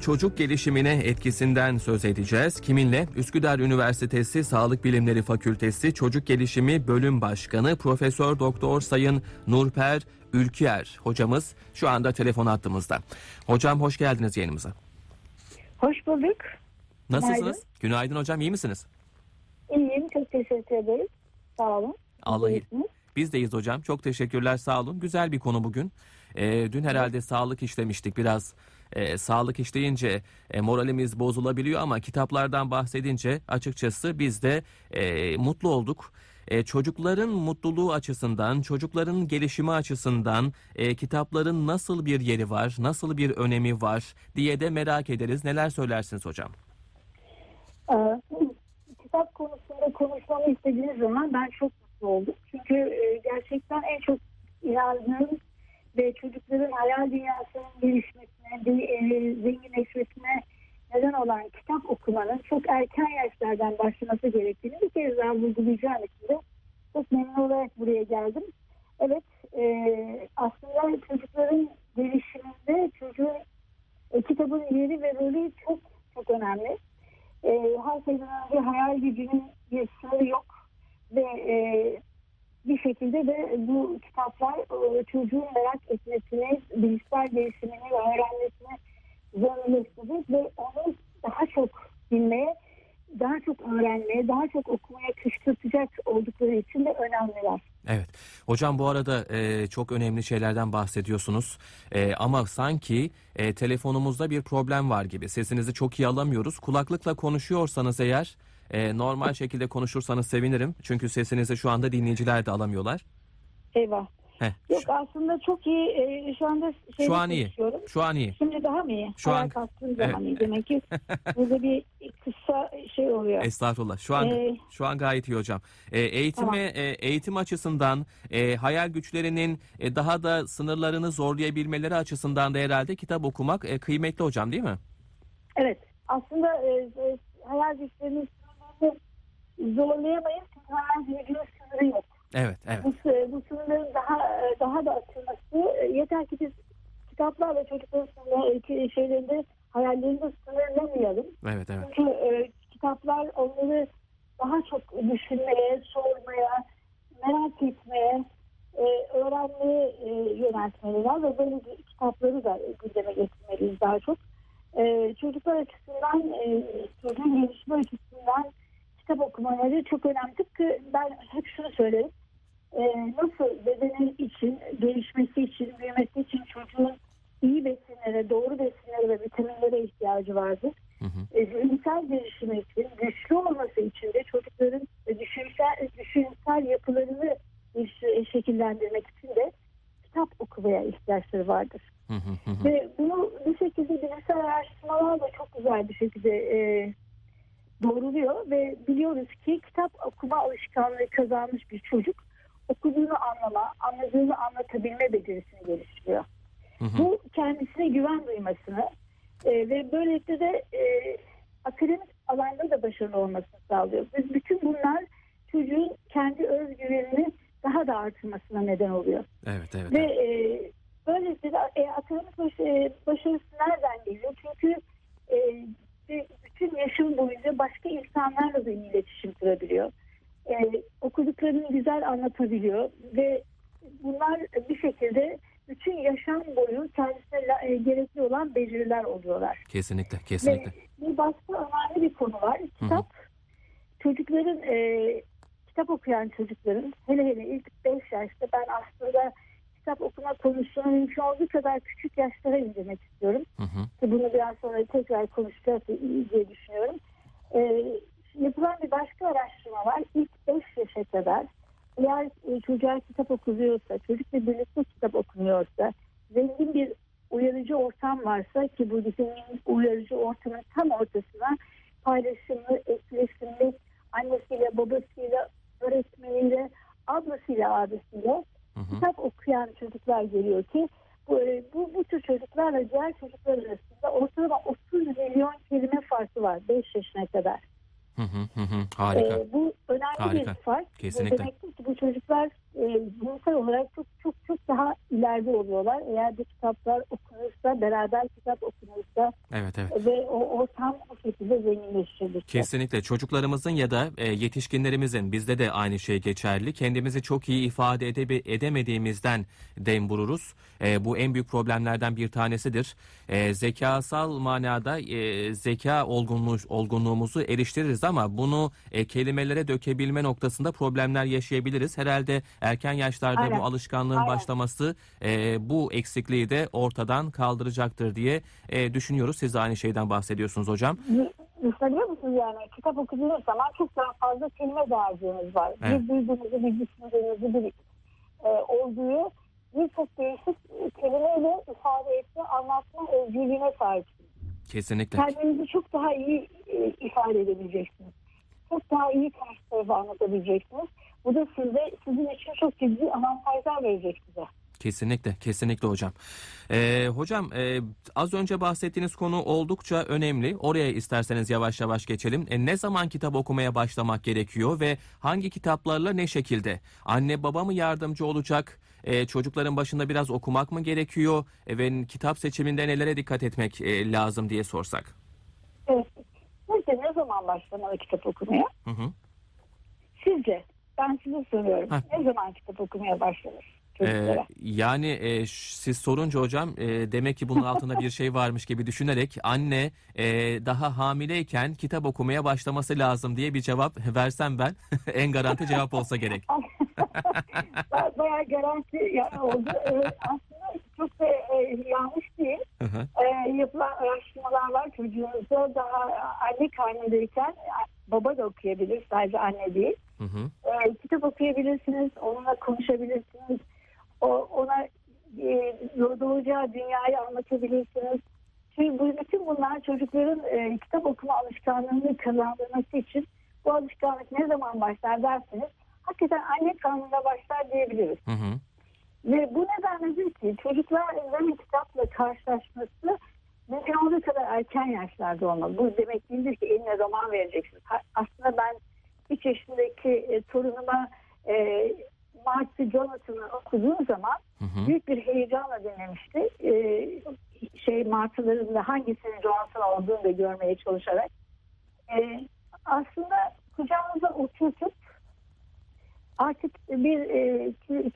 Çocuk gelişimine etkisinden söz edeceğiz. Kiminle? Üsküdar Üniversitesi Sağlık Bilimleri Fakültesi Çocuk Gelişimi Bölüm Başkanı Prof. Dr. Sayın Nurper Ülküer hocamız şu anda telefon hattımızda. Hocam hoş geldiniz yayınımıza. Hoş bulduk. Nasılsınız? Günaydın. Günaydın hocam, iyi misiniz? İyiyim, çok teşekkür ederiz. Sağ olun. Allah'a emanet. Biz deyiz hocam, çok teşekkürler, sağ olun. Güzel bir konu bugün. Dün herhalde sağlık işlemiştik biraz. Sağlık işleyince moralimiz bozulabiliyor ama kitaplardan bahsedince açıkçası biz de mutlu olduk. Çocukların mutluluğu açısından, çocukların gelişimi açısından kitapların nasıl bir yeri var, nasıl bir önemi var diye de merak ederiz. Neler söylersiniz hocam? Kitap konusunda konuşmamı istediğiniz zaman ben çok mutlu oldum. Çünkü gerçekten en çok inandığım ve çocukların hayal dünyasının gelişmesine, zenginleşmesine neden olan kitap okumanın çok erken yaşlardan başlaması gerektiğini bir kez daha vurgulayacağım için de çok memnun olarak buraya geldim. Evet, aslında çocukların gelişiminde çocuğun kitabın yeri ve rolü çok çok önemli. Her şeyden önce hayal gücünün bir sınırı yok ve bir şekilde de bu kitaplar çocuğun merak etmesini, bilişsel gelişimini ve öğrenmesini zorlaştırır ve onu daha çok bilmeye, daha çok öğrenmeye, daha çok okumaya kışkırtacak oldukları için de önemliler. Evet. Hocam bu arada çok önemli şeylerden bahsediyorsunuz ama sanki telefonumuzda bir problem var gibi. Sesinizi çok iyi alamıyoruz. Kulaklıkla konuşuyorsanız eğer normal şekilde konuşursanız sevinirim. Çünkü sesinizi şu anda dinleyiciler de alamıyorlar. Eyvah. Yok aslında çok iyi. Şu anda şu an iyi. Şu an iyi. Şimdi daha mı iyi? Şu an zaman iyi. Demek ki burada bir kısa şey oluyor. Estağfurullah. Şu an gayet iyi hocam. Eğitim açısından hayal güçlerinin daha da sınırlarını zorlayabilmeleri açısından da herhalde kitap okumak kıymetli hocam, değil mi? Evet. Aslında hayal güçlerinin zorlayamayız çünkü hayal gücünün sınırı yok. Evet, evet. Bu sınırların daha da açılması, yeter ki biz kitaplar ve çocukların şeylerinde, hayallerinde sınırlamayalım. Evet, evet. Çünkü kitaplar onları daha çok düşünmeye, sormaya, merak etmeye, öğrenmeye yöneltmeliler ve böyle kitapları da gündeme getirmeliyiz daha çok. Çocuklar açısından, çocuğun gelişme açısından kitap okumaları çok önemli. Tıpkı ben hep şunu söylerim. Nasıl bedenin için, gelişmesi için, büyümesi için çocuğun iyi besinlere, doğru besinlere ve vitaminlere ihtiyacı vardır. Zihinsel gelişimi için, güçlü olması için de çocukların düşünsel yapılarını şekillendirmek için de kitap okumaya ihtiyaçları vardır. Ve bunu bir şekilde bilimsel araştırmalar da çok güzel bir şekilde doğruluyor ve biliyoruz ki kitap okuma alışkanlığı kazanmış bir çocuk okuduğunu anlama, anladığını anlatabilme becerisini geliştiriyor. Bu kendisine güven duymasını ve böylelikle de akademik alanda da başarılı olmasını sağlıyor. Bütün bunlar çocuğun kendi özgüvenini daha da artırmasına neden oluyor. Evet, evet. Ve böylelikle de akademik başarısı nereden geliyor? Çünkü bütün yaşam boyunca başka insanlarla da iletişim kurabiliyor. Okuduklarını güzel anlatabiliyor ve bunlar bir şekilde bütün yaşam boyu kendisine gerekli olan beceriler oluyorlar. Kesinlikle, kesinlikle. Ve bir başka önemli bir konu var. Kitap, çocukların, kitap okuyan çocukların, hele ilk 5 yaşta ben aslında kitap okuma konusunu mümkün olduğu kadar küçük yaşlara indirmek istiyorum. Bunu biraz sonra tekrar konuşacağız diye düşünüyorum. Yapılan bir başka araştırma var. İlk 5 yaşa kadar eğer çocuğa kitap okunuyorsa, çocukla birlikte kitap okunuyorsa, zengin bir uyarıcı ortam varsa ki bu zengin uyarıcı ortamın tam ortasına paylaşımlı, etkileşimli, annesiyle, babasıyla, öğretmeniyle, ablasıyla, abisiyle kitap okuyan çocuklar geliyor ki bu tür çocuklarla diğer çocuklar arasında ortalama 30 milyon kelime farkı var 5 yaşına kadar. Harika. Bu önemli bir fark. Kesinlikle. Demektir ki bu çocuklar cinsel olarak çok daha ileride oluyorlar. Eğer bu kitaplar okunur okunursa, beraber kitap okunursa, evet, ve o tam o şekilde zenginleştirilirse. Kesinlikle. Çocuklarımızın ya da yetişkinlerimizin, bizde de aynı şey geçerli. Kendimizi çok iyi ifade edemediğimizden dem vururuz. Bu en büyük problemlerden bir tanesidir. Zekasal manada zeka olgunluğumuzu eriştiririz ama bunu kelimelere dökebilme noktasında problemler yaşayabiliriz. Herhalde erken yaşlarda bu alışkanlığın başlaması bu eksikliği de ortadan kaldıracaktır diye düşünüyoruz. Siz de aynı şeyden bahsediyorsunuz hocam. Düşünüyor musunuz yani? Kitap okuduğunuz zaman çok daha fazla kelime dağarcığınız var. Evet. Bir duyduğunuzu, bir düşündüğünüzü, bir olduğu birçok değişik kelimeyle ifade etme, anlatma özgürlüğüne sahipsiniz. Kesinlikle. Kendinizi çok daha iyi ifade edebileceksiniz. Çok daha iyi karşı tarafa anlatabileceksiniz. Bu da sizin için çok ciddi avantajlar verecek size. Kesinlikle hocam. Hocam az önce bahsettiğiniz konu oldukça önemli. Oraya isterseniz yavaş yavaş geçelim. Ne zaman kitap okumaya başlamak gerekiyor ve hangi kitaplarla ne şekilde? Anne baba mı yardımcı olacak? Çocukların başında biraz okumak mı gerekiyor? Ve kitap seçiminde nelere dikkat etmek lazım diye sorsak. Evet. Sizce ne zaman başlamalı kitap okumaya? Hı hı. Sizce? Ben size soruyorum. Ne zaman kitap okumaya başlanır? Yani siz sorunca hocam demek ki bunun altında bir şey varmış gibi düşünerek anne daha hamileyken kitap okumaya başlaması lazım diye bir cevap versem ben en garanti cevap olsa gerek. Bayağı garanti oldu. Aslında çok da yanlış değil. Yapılan araştırmalar var. Çocuğunuza daha anne karnındayken baba da okuyabilir, sadece anne değil. Kitap okuyabilirsiniz, onunla konuşabilirsiniz. Ona doğacağı dünyayı anlatabilirsiniz. Çünkü bütün bunlar çocukların kitap okuma alışkanlığını kazandırması için, bu alışkanlık ne zaman başlar derseniz hakikaten anne karnında başlar diyebiliriz. Hı hı. Ve bu nedenledir ki çocukların kitapla karşılaşması mümkün olduğu kadar erken yaşlarda olmalı. Bu demek değildir ki eline roman vereceksiniz. Aslında ben 3 yaşındaki torunuma Marty Jonathan'ı okuduğum zaman büyük bir heyecanla dinlemişti. Martıların da hangisinin Jonathan olduğunu da görmeye çalışarak. Aslında kucağımıza oturtup artık bir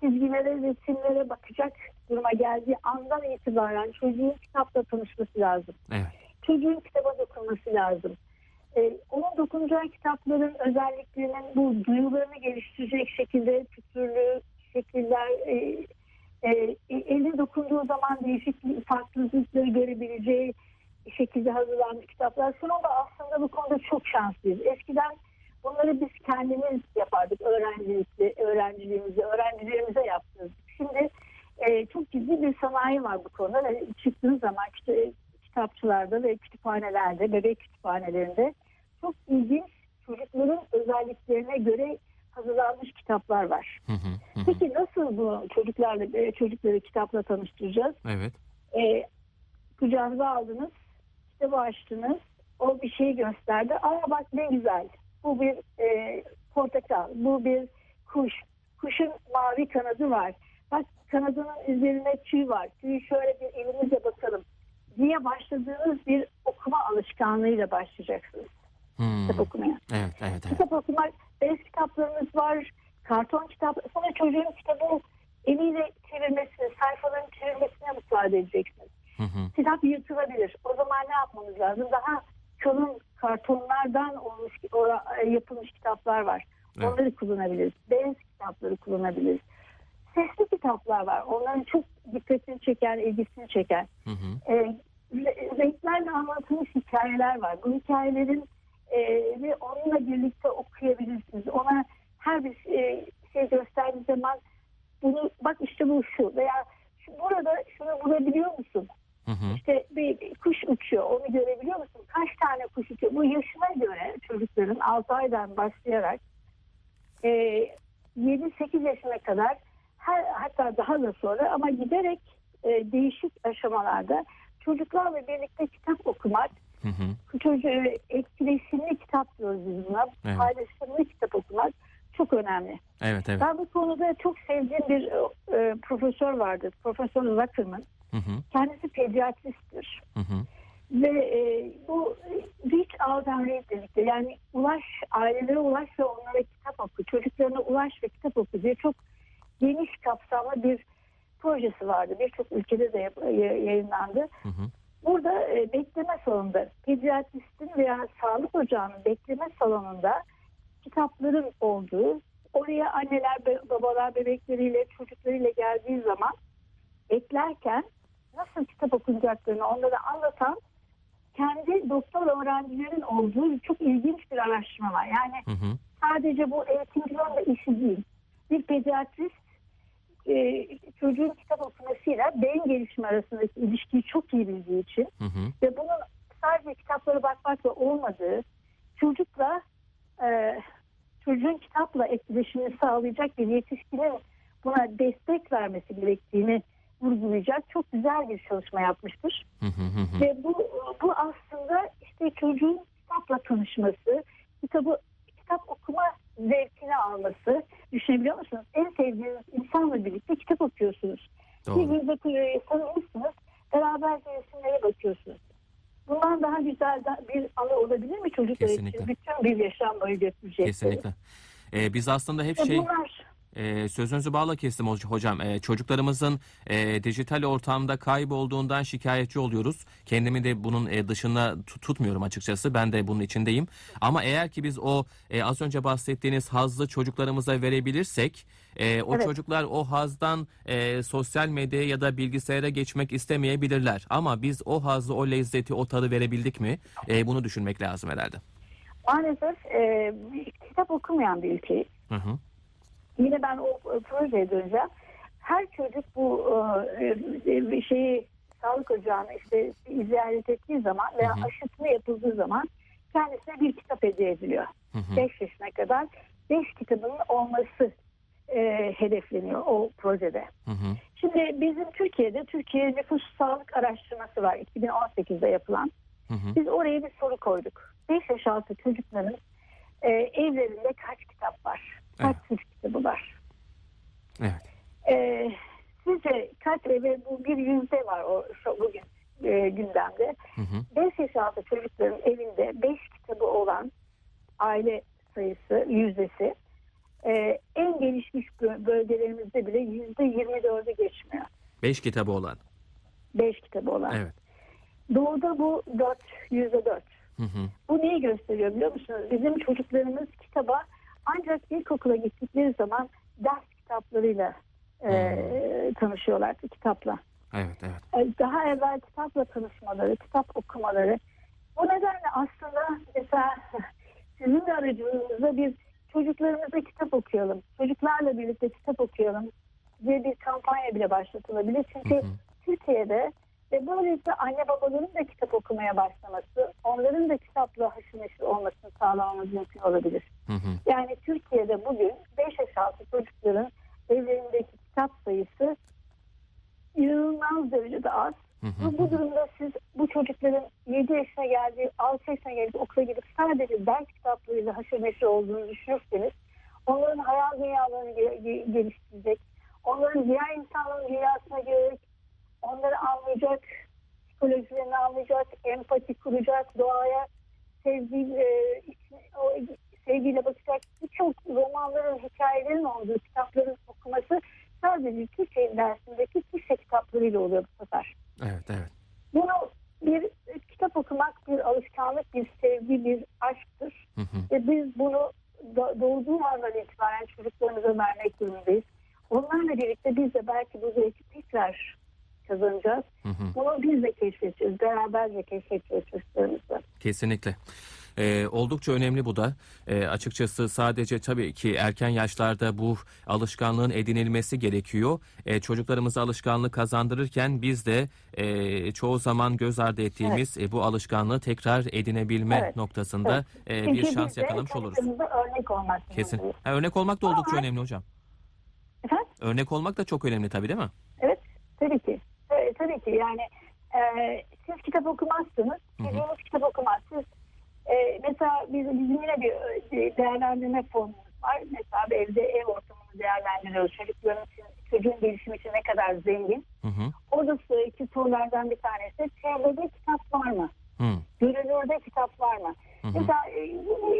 çizgilere, resimlere bakacak duruma geldiği andan itibaren çocuğun kitapla tanışması lazım. Evet. Çocuğun kitaba dokunması lazım. Onun dokunacağı kitapların özelliklerinin, bu duygularını geliştirecek şekilde türlü şekiller, eline dokunduğu zaman değişik farklılıkları görebileceği şekilde hazırlanmış kitaplar. Sonunda aslında bu konuda çok şanslıyız. Eskiden bunları biz kendimiz yapardık, öğrencilerimize yaptırdık. Şimdi çok ciddi bir sanayi var bu konuda. Çıktığınız zaman işte kitapçılarda ve kütüphanelerde, bebek kütüphanelerinde çok ilginç, çocukların özelliklerine göre hazırlanmış kitaplar var. Peki nasıl bu çocukları kitapla tanıştıracağız? Evet. Kucağınıza aldınız, kitabı açtınız, o bir şeyi gösterdi. Aa bak ne güzel, bu bir portakal, bu bir kuş, kuşun mavi kanadı var. Bak kanadının üzerine tüy var, tüyü şöyle bir elimizle bakalım diye başladığınız bir okuma alışkanlığıyla başlayacaksınız kitap okumaya. Evet. Kitap okumak, bez kitaplarımız var, karton kitap. Sonra çocuğun kitabı eliyle çevirmesini, sayfaların çevirmesine müsaade edeceksiniz. Kitap yırtılabilir. O zaman ne yapmamız lazım? Daha kalın kartonlardan yapılmış kitaplar var. Evet. Onları kullanabiliriz. Bez kitapları kullanabiliriz. Sesli kitaplar var. Onların çok dikkatini çeken, ilgisini çeken. Renklerle anlatılmış hikayeler var. Bu hikayelerin ve onunla birlikte okuyabilirsiniz. Ona her bir şey gösterdiği zaman bunu bak işte bu şu veya burada şunu bulabiliyor musun? İşte bir kuş uçuyor. Onu görebiliyor musun? Kaç tane kuş uçuyor? Bu yaşına göre çocukların 6 aydan başlayarak 7-8 yaşına kadar, hatta daha da sonra ama giderek değişik aşamalarda çocuklarla birlikte kitap okumak, çocuğu etkileşimli kitap diyoruz biz buna, paylaşımlı kitap okumak çok önemli. Ben bu konuda çok sevdiğim bir profesör vardır. Profesör Lackerman. Kendisi pediatristtir. Hı hı. Ve bu reach out and read dedikleri, yani ulaş, ailelere ulaş ve onlara kitap oku, çocuklarına ulaş ve kitap oku diye çok geniş kapsamlı bir projesi vardı. Birçok ülkede de yayınlandı. Hı hı. Burada bekleme salonunda, pediatristin veya sağlık ocağının bekleme salonunda kitapların olduğu, oraya anneler, babalar bebekleriyle, çocuklarıyla geldiği zaman beklerken nasıl kitap okunacaklarını onlara anlatan kendi doktor öğrencilerin olduğu çok ilginç bir araştırma var. Yani hı hı. sadece bu eğitimcilerin de işi değil. Bir pediatrist çocuğun kitap okumasıyla beyin gelişimi arasındaki ilişkiyi çok iyi bildiği için hı hı. ve bunun sadece kitaplara bakmakla olmadığı, çocukla çocuğun kitapla etkileşimini sağlayacak bir yetişkinin buna destek vermesi gerektiğini vurgulayacak çok güzel bir çalışma yapmıştır. Hı hı hı. Ve bu aslında işte çocuğun kitapla tanışması, kitap okuma zevkini alması. Düşünebiliyor musunuz? En sevdiğiniz insanla birlikte kitap okuyorsunuz. Birbirinize tanıyorsunuz, beraberce resimlere bakıyorsunuz. Bundan daha güzel bir anı olabilir mi çocuklar için? Bütün bir yaşam boyu götürecekleri. Kesinlikle. Biz aslında hep bunlar... sözünüzü bağla kestim hocam. Çocuklarımızın dijital ortamda kaybolduğundan şikayetçi oluyoruz. Kendimi de bunun dışına tutmuyorum açıkçası. Ben de bunun içindeyim. Ama eğer ki biz o az önce bahsettiğiniz hazzı çocuklarımıza verebilirsek o evet. çocuklar o hazdan sosyal medyaya ya da bilgisayara geçmek istemeyebilirler. Ama biz o hazzı, o lezzeti, o tadı verebildik mi? Bunu düşünmek lazım herhalde. Maalesef kitap okumayan bir ülkeyiz. Hı hı. Yine ben o projeye döneceğim. Her çocuk bu sağlık ocağına işte ziyaret ettiği zaman veya aşısını yapıldığı zaman kendisine bir kitap hediye ediliyor. 5 yaşına kadar 5 kitabının olması hedefleniyor o projede. Hı hı. Şimdi bizim Türkiye Nüfus Sağlık Araştırması var 2018'de yapılan. Hı hı. Biz oraya bir soru koyduk. 5 yaş altı çocukların evlerinde kaç kitap var? Kaç Türk kitabı var? Evet. Sizce kaç eve bu bir yüzde var bugün gündemde. Hı hı. 5 yaş altı çocukların evinde 5 kitabı olan aile sayısı yüzdesi en gelişmiş bölgelerimizde bile %24'e geçmiyor. 5 kitabı olan. 5 kitabı olan. Evet. Doğuda bu %4. Hı hı. Bu neyi gösteriyor biliyor musunuz? Bizim çocuklarımız kitaba ancak ilkokula gittikleri zaman ders kitaplarıyla tanışıyorlardı, kitapla. Evet, evet. Daha evvel kitapla tanışmaları, kitap okumaları. O nedenle aslında mesela sizin de aracınızda bir çocuklarımıza kitap okuyalım, çocuklarla birlikte kitap okuyalım diye bir kampanya bile başlatılabilir. Çünkü hı hı. Türkiye'de ve böylece anne babaların da kitap okumaya başlaması, onların da kitapla haşır neşir olmasını sağlamamız mümkün olabilir. Hı hı. Yani Türkiye'de bugün 5 yaş altı çocukların evlerindeki kitap sayısı inanılmaz derecede az. Hı hı. Bu durumda siz bu çocukların 7 yaşına geldiği, 6 yaşına geldiği okula gidip sadece ders kitaplarıyla haşır neşir olduğunu düşünürseniz, onların hayal dünyalarını geliştirecek, onların diğer insanların dünyasına girerek onları anlayacak, psikolojilerini anlayacak, empati kuracak, doğaya sevgiyle bakacak. Birçok romanların, hikayelerin olduğu kitapların okuması sadece Türkçe dersindeki Türkçe kitaplarıyla oluyor bu sefer. Evet, evet. Bunu bir kitap okumak bir alışkanlık, bir sevgi, bir aşktır. Hı hı. Ve biz bunu doğduğu andan itibaren çocuklarımıza vermek durumundayız. Onlarla birlikte biz de belki bu zevki tekrar kazanacağız. Hı hı. Bunu biz de keşfedeceğiz. Beraberce keşfedeceğiz çocuklarımızla. Kesinlikle. Oldukça önemli bu da. Açıkçası sadece tabii ki erken yaşlarda bu alışkanlığın edinilmesi gerekiyor. Çocuklarımıza alışkanlık kazandırırken biz de çoğu zaman göz ardı ettiğimiz bu alışkanlığı tekrar edinebilme noktasında bir şans yakalamış oluruz. Örnek olmak. Kesin. Örnek olmak da oldukça önemli hocam. Efendim? Örnek olmak da çok önemli tabii değil mi? Evet. Tabii ki. Tabii ki yani siz kitap okumazsınız, çocuğunuz kitap okumaz. Siz, mesela bizim yine bir değerlendirme formumuz var. Mesela evde ev ortamını değerlendiriyoruz. Çocukların için, çocuğun gelişimi için ne zengin. Oradaki sorulardan bir tanesi, çevrede kitap var mı? Görünürde kitap var mı? Mesela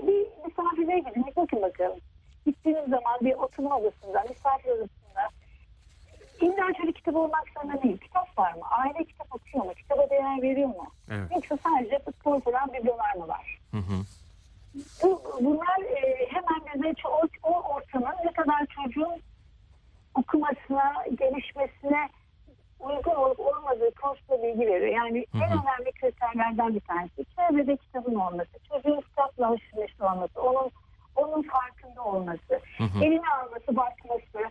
bir misafirliğe gidin, bakın bakalım. Gittiğiniz zaman bir oturma odasında, misafir odasında, İlla şöyle kitap olmak zorunda değil. Kitap var mı? Aile kitap okuyor mu? Kitaba değer veriyor mu? Evet. Yoksa sadece futbol falan biblolar mı var? Bunlar hemen bize o ortamın ne kadar çocuğun okumasına, gelişmesine uygun olup olmadığı konusunda bilgi veriyor. Yani en önemli kriterlerden bir tanesi. Çevrede kitabın olması, çocuğun kitapla haşırmışlı olması, onun farkında olması, eline alması, bakması.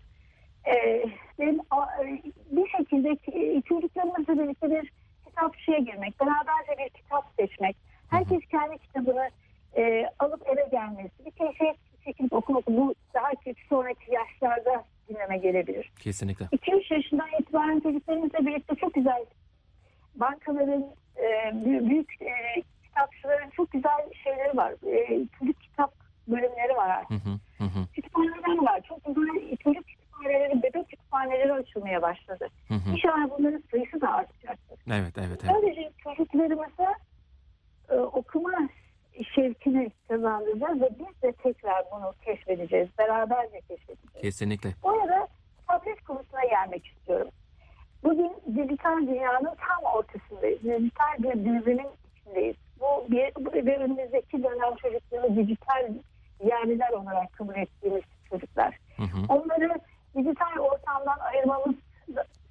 Bir şekilde çocuklarımızla birlikte bir kitapçıya girmek, beraberce bir kitap seçmek, herkes kendi kitabını alıp eve gelmesi, bir şey çekilip okuması, bu daha sonraki yaşlarda gündeme gelebilir. Kesinlikle. 2-3 yaşından itibaren çocuklarımızla birlikte çok güzel bankaların, büyük kitapçıların çok güzel şeyleri var. Çocuk kitap bölümleri var artık. Kütüphaneler var. Çok güzel çocuk kütüphaneleri, bebek kütüphaneleri açılmaya başladı. İnşallah bunların sayısı da artacaktır. Evet. Böylece çocuklarımıza okuma şevkini kazandıracağız ve biz de tekrar bunu keşfedeceğiz. Beraberce keşfedeceğiz. Kesinlikle. Bu arada tablet konusuna gelmek istiyorum. Bugün dijital dünyanın tam ortasındayız. Dijital bir düzenin içindeyiz. Bu önümüzdeki dönem çocukları dijital yerliler olarak kabul ettiğimiz çocuklar. Onları dijital ortamdan ayırmamız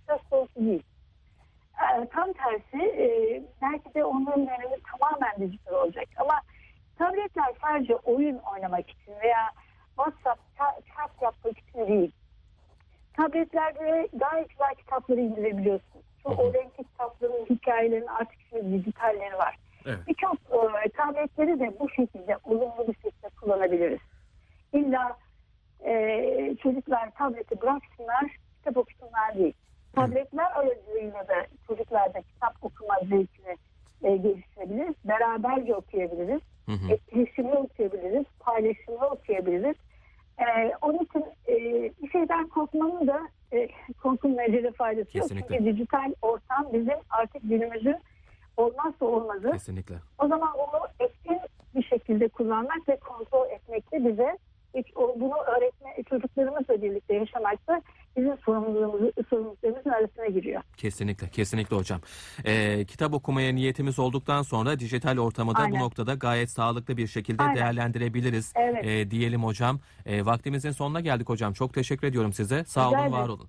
söz konusu değil. Tam tersi, belki de onların dönemi tamamen dijital olacak. Ama tabletler sadece oyun oynamak için veya WhatsApp chat yapmak için değil. Tabletlerde gayet güzel kitapları indirebiliyorsunuz. O renkli kitapların, hikayelerin artık şimdi dijitalleri var. Birçok tabletleri de bu şekilde olumlu bir şekilde kullanabiliriz. İlla çocuklar tableti bıraksınlar, kitap okusunlar değil. Tabletler aracılığıyla da çocuklarda kitap okuma zevkini geliştirebiliriz. Beraberce okuyabiliriz. Etkileşimli okuyabiliriz. Paylaşımlı okuyabiliriz. Onun için bir şeyden korkmanın da korkulmayacak faydası kesinlikle yok. Çünkü dijital ortam bizim artık günümüzün olmazsa olmazı. Kesinlikle. O zaman onu etkin bir şekilde kullanmak ve kontrol etmek de bize, bunu öğretme, çocuklarımızla birlikte yaşamak da bizim sorumluluklarımızın arasına giriyor. Kesinlikle hocam. Kitap okumaya niyetimiz olduktan sonra dijital ortamı da bu noktada gayet sağlıklı bir şekilde değerlendirebiliriz diyelim hocam. Vaktimizin sonuna geldik hocam. Çok teşekkür ediyorum size. Sağ olun, var olun.